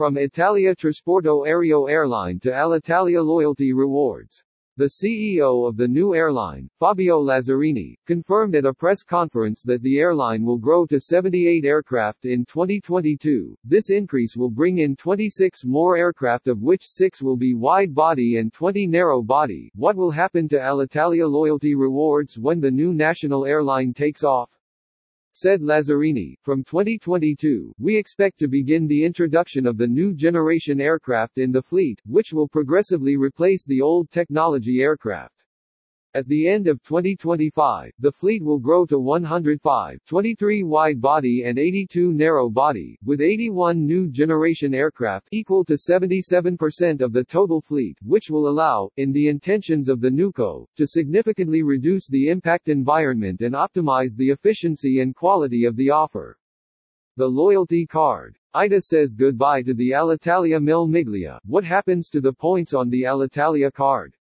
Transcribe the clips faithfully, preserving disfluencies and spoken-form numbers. From Italia Trasporto Aereo airline to Alitalia Loyalty rewards. The C E O of the new airline, Fabio Lazzerini, confirmed at a press conference that the airline will grow to seventy-eight aircraft in twenty twenty-two. This increase will bring in twenty-six more aircraft, of which six will be wide-body and twenty narrow-body. What will happen to Alitalia Loyalty rewards when the new national airline takes off? Said Lazzerini, from twenty twenty-two, we expect to begin the introduction of the new generation aircraft in the fleet, which will progressively replace the old technology aircraft. At the end of twenty twenty-five, the fleet will grow to one hundred five, twenty-three wide-body and eighty-two narrow-body, with eighty-one new generation aircraft, equal to seventy-seven percent of the total fleet, which will allow, in the intentions of the NUCO, to significantly reduce the impact environment and optimize the efficiency and quality of the offer. The loyalty card. I T A says goodbye to the Alitalia MilleMiglia. What happens to the points on the Alitalia card?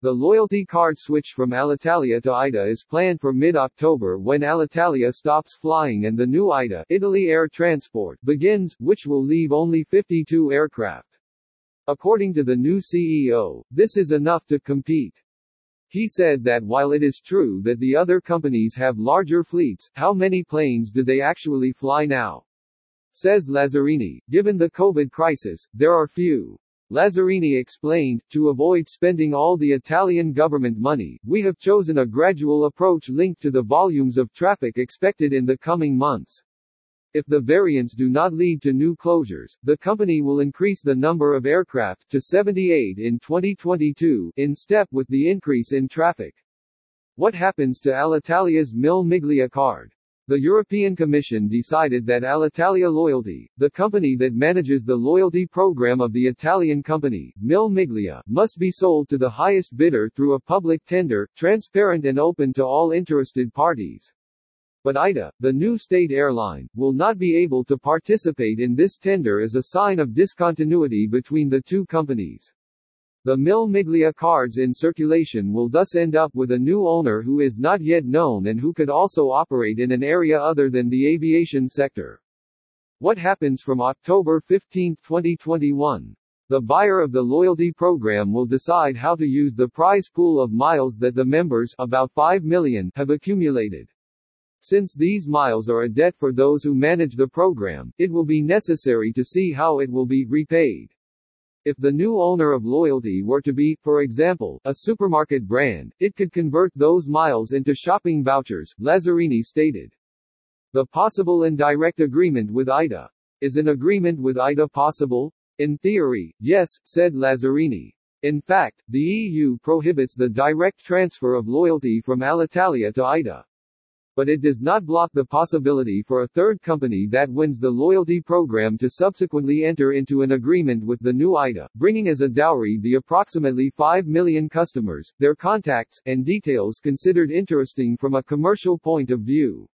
The loyalty card switch from Alitalia to I T A is planned for mid-October, when Alitalia stops flying and the new I T A Italy Air Transport begins, which will leave only fifty-two aircraft. According to the new C E O, this is enough to compete. He said that while it is true that the other companies have larger fleets, how many planes do they actually fly now? Says Lazzerini, given the COVID crisis, there are few. Lazzerini explained, to avoid spending all the Italian government money, we have chosen a gradual approach linked to the volumes of traffic expected in the coming months. If the variants do not lead to new closures, the company will increase the number of aircraft to seventy-eight in twenty twenty-two, in step with the increase in traffic. What happens to Alitalia's MilleMiglia card? The European Commission decided that Alitalia Loyalty, the company that manages the loyalty program of the Italian company, MilleMiglia, must be sold to the highest bidder through a public tender, transparent and open to all interested parties. But I T A, the new state airline, will not be able to participate in this tender as a sign of discontinuity between the two companies. The MilleMiglia cards in circulation will thus end up with a new owner who is not yet known and who could also operate in an area other than the aviation sector. What happens from October fifteenth twenty twenty-one? The buyer of the loyalty program will decide how to use the prize pool of miles that the members, about five million, have accumulated. Since these miles are a debt for those who manage the program, it will be necessary to see how it will be repaid. If the new owner of loyalty were to be, for example, a supermarket brand, it could convert those miles into shopping vouchers, Lazzerini stated. The possible indirect agreement with I T A. Is an agreement with I T A possible? In theory, yes, said Lazzerini. In fact, the E U prohibits the direct transfer of loyalty from Alitalia to I T A. But it does not block the possibility for a third company that wins the loyalty program to subsequently enter into an agreement with the new I T A, bringing as a dowry the approximately five million customers, their contacts, and details considered interesting from a commercial point of view.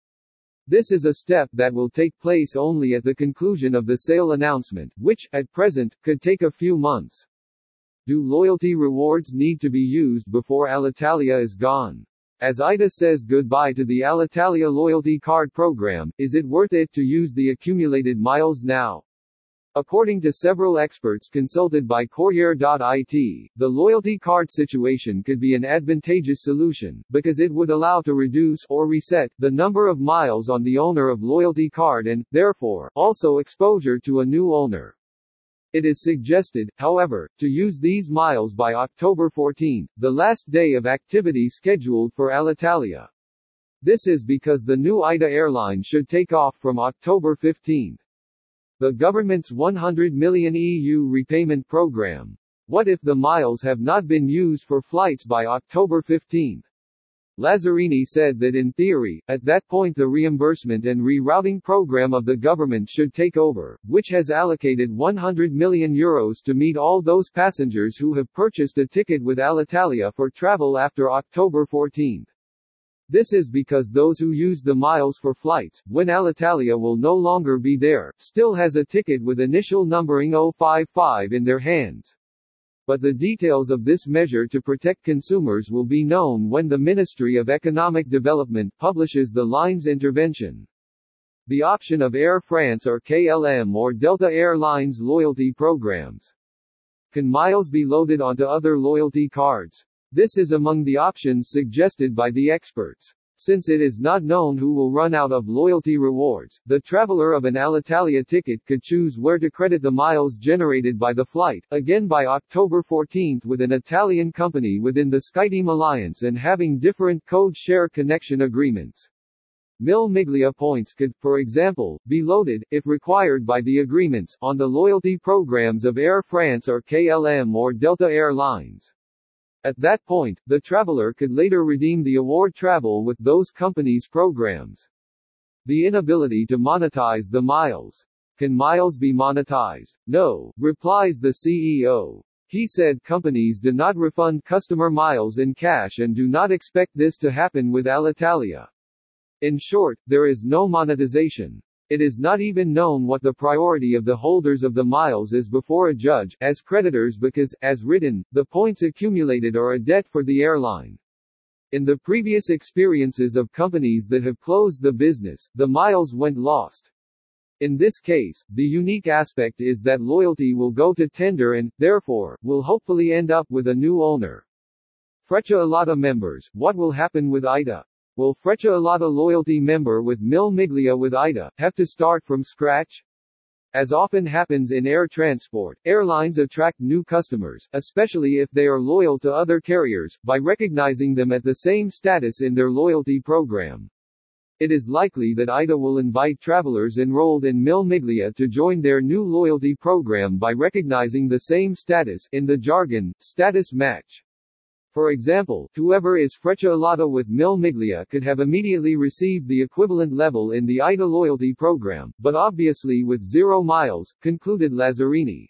This is a step that will take place only at the conclusion of the sale announcement, which, at present, could take a few months. Do loyalty rewards need to be used before Alitalia is gone? As I T A says goodbye to the Alitalia Loyalty Card program, is it worth it to use the accumulated miles now? According to several experts consulted by Corriere dot it, the loyalty card situation could be an advantageous solution, because it would allow to reduce, or reset, the number of miles on the owner of loyalty card and, therefore, also exposure to a new owner. It is suggested, however, to use these miles by October fourteenth, the last day of activity scheduled for Alitalia. This is because the new I T A airline should take off from October fifteenth. The government's one hundred million E U repayment program. What if the miles have not been used for flights by October fifteenth? Lazzerini said that in theory, at that point the reimbursement and rerouting program of the government should take over, which has allocated one hundred million euros to meet all those passengers who have purchased a ticket with Alitalia for travel after October fourteenth. This is because those who used the miles for flights, when Alitalia will no longer be there, still has a ticket with initial numbering zero five five in their hands. But the details of this measure to protect consumers will be known when the Ministry of Economic Development publishes the line's intervention. The option of Air France or K L M or Delta Air Lines loyalty programs. Can miles be loaded onto other loyalty cards? This is among the options suggested by the experts. Since it is not known who will run out of loyalty rewards, the traveler of an Alitalia ticket could choose where to credit the miles generated by the flight, again by October fourteenth with an Italian company within the SkyTeam alliance and having different code share connection agreements. MilleMiglia points could, for example, be loaded, if required by the agreements, on the loyalty programs of Air France or K L M or Delta Air Lines. At that point, the traveler could later redeem the award travel with those companies' programs. The inability to monetize the miles. Can miles be monetized? No, replies the C E O. He said companies do not refund customer miles in cash and do not expect this to happen with Alitalia. In short, there is no monetization. It is not even known what the priority of the holders of the miles is before a judge, as creditors because, as written, the points accumulated are a debt for the airline. In the previous experiences of companies that have closed the business, the miles went lost. In this case, the unique aspect is that loyalty will go to tender and, therefore, will hopefully end up with a new owner. Freccia Alata members, what will happen with I T A? Will Freccia Alata loyalty member with MilleMiglia with I T A have to start from scratch? As often happens in air transport, airlines attract new customers, especially if they are loyal to other carriers, by recognizing them at the same status in their loyalty program. It is likely that I T A will invite travelers enrolled in MilleMiglia to join their new loyalty program by recognizing the same status, in the jargon, status match. For example, whoever is Freccia Alata with MilleMiglia could have immediately received the equivalent level in the I T A loyalty program, but obviously with zero miles, concluded Lazzerini.